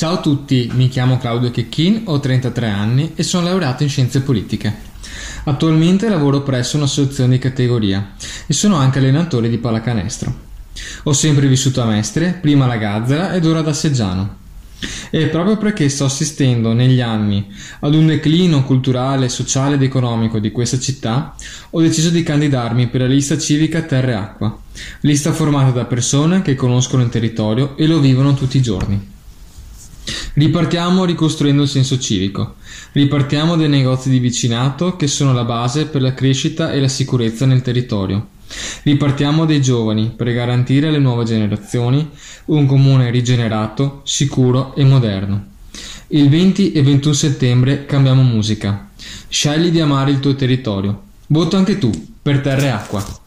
Ciao a tutti, mi chiamo Claudio Cecchin, ho 33 anni e sono laureato in scienze politiche. Attualmente lavoro presso un'associazione di categoria e sono anche allenatore di pallacanestro. Ho sempre vissuto a Mestre, prima alla Gazzara ed ora ad Asseggiano. E proprio perché sto assistendo negli anni ad un declino culturale, sociale ed economico di questa città, ho deciso di candidarmi per la lista civica Terra e Acqua, lista formata da persone che conoscono il territorio e lo vivono tutti i giorni. Ripartiamo ricostruendo il senso civico. Ripartiamo dai negozi di vicinato che sono la base per la crescita e la sicurezza nel territorio. Ripartiamo dai giovani per garantire alle nuove generazioni un comune rigenerato, sicuro e moderno. Il 20 e 21 settembre cambiamo musica. Scegli di amare il tuo territorio. Vota anche tu per Terra e Acqua.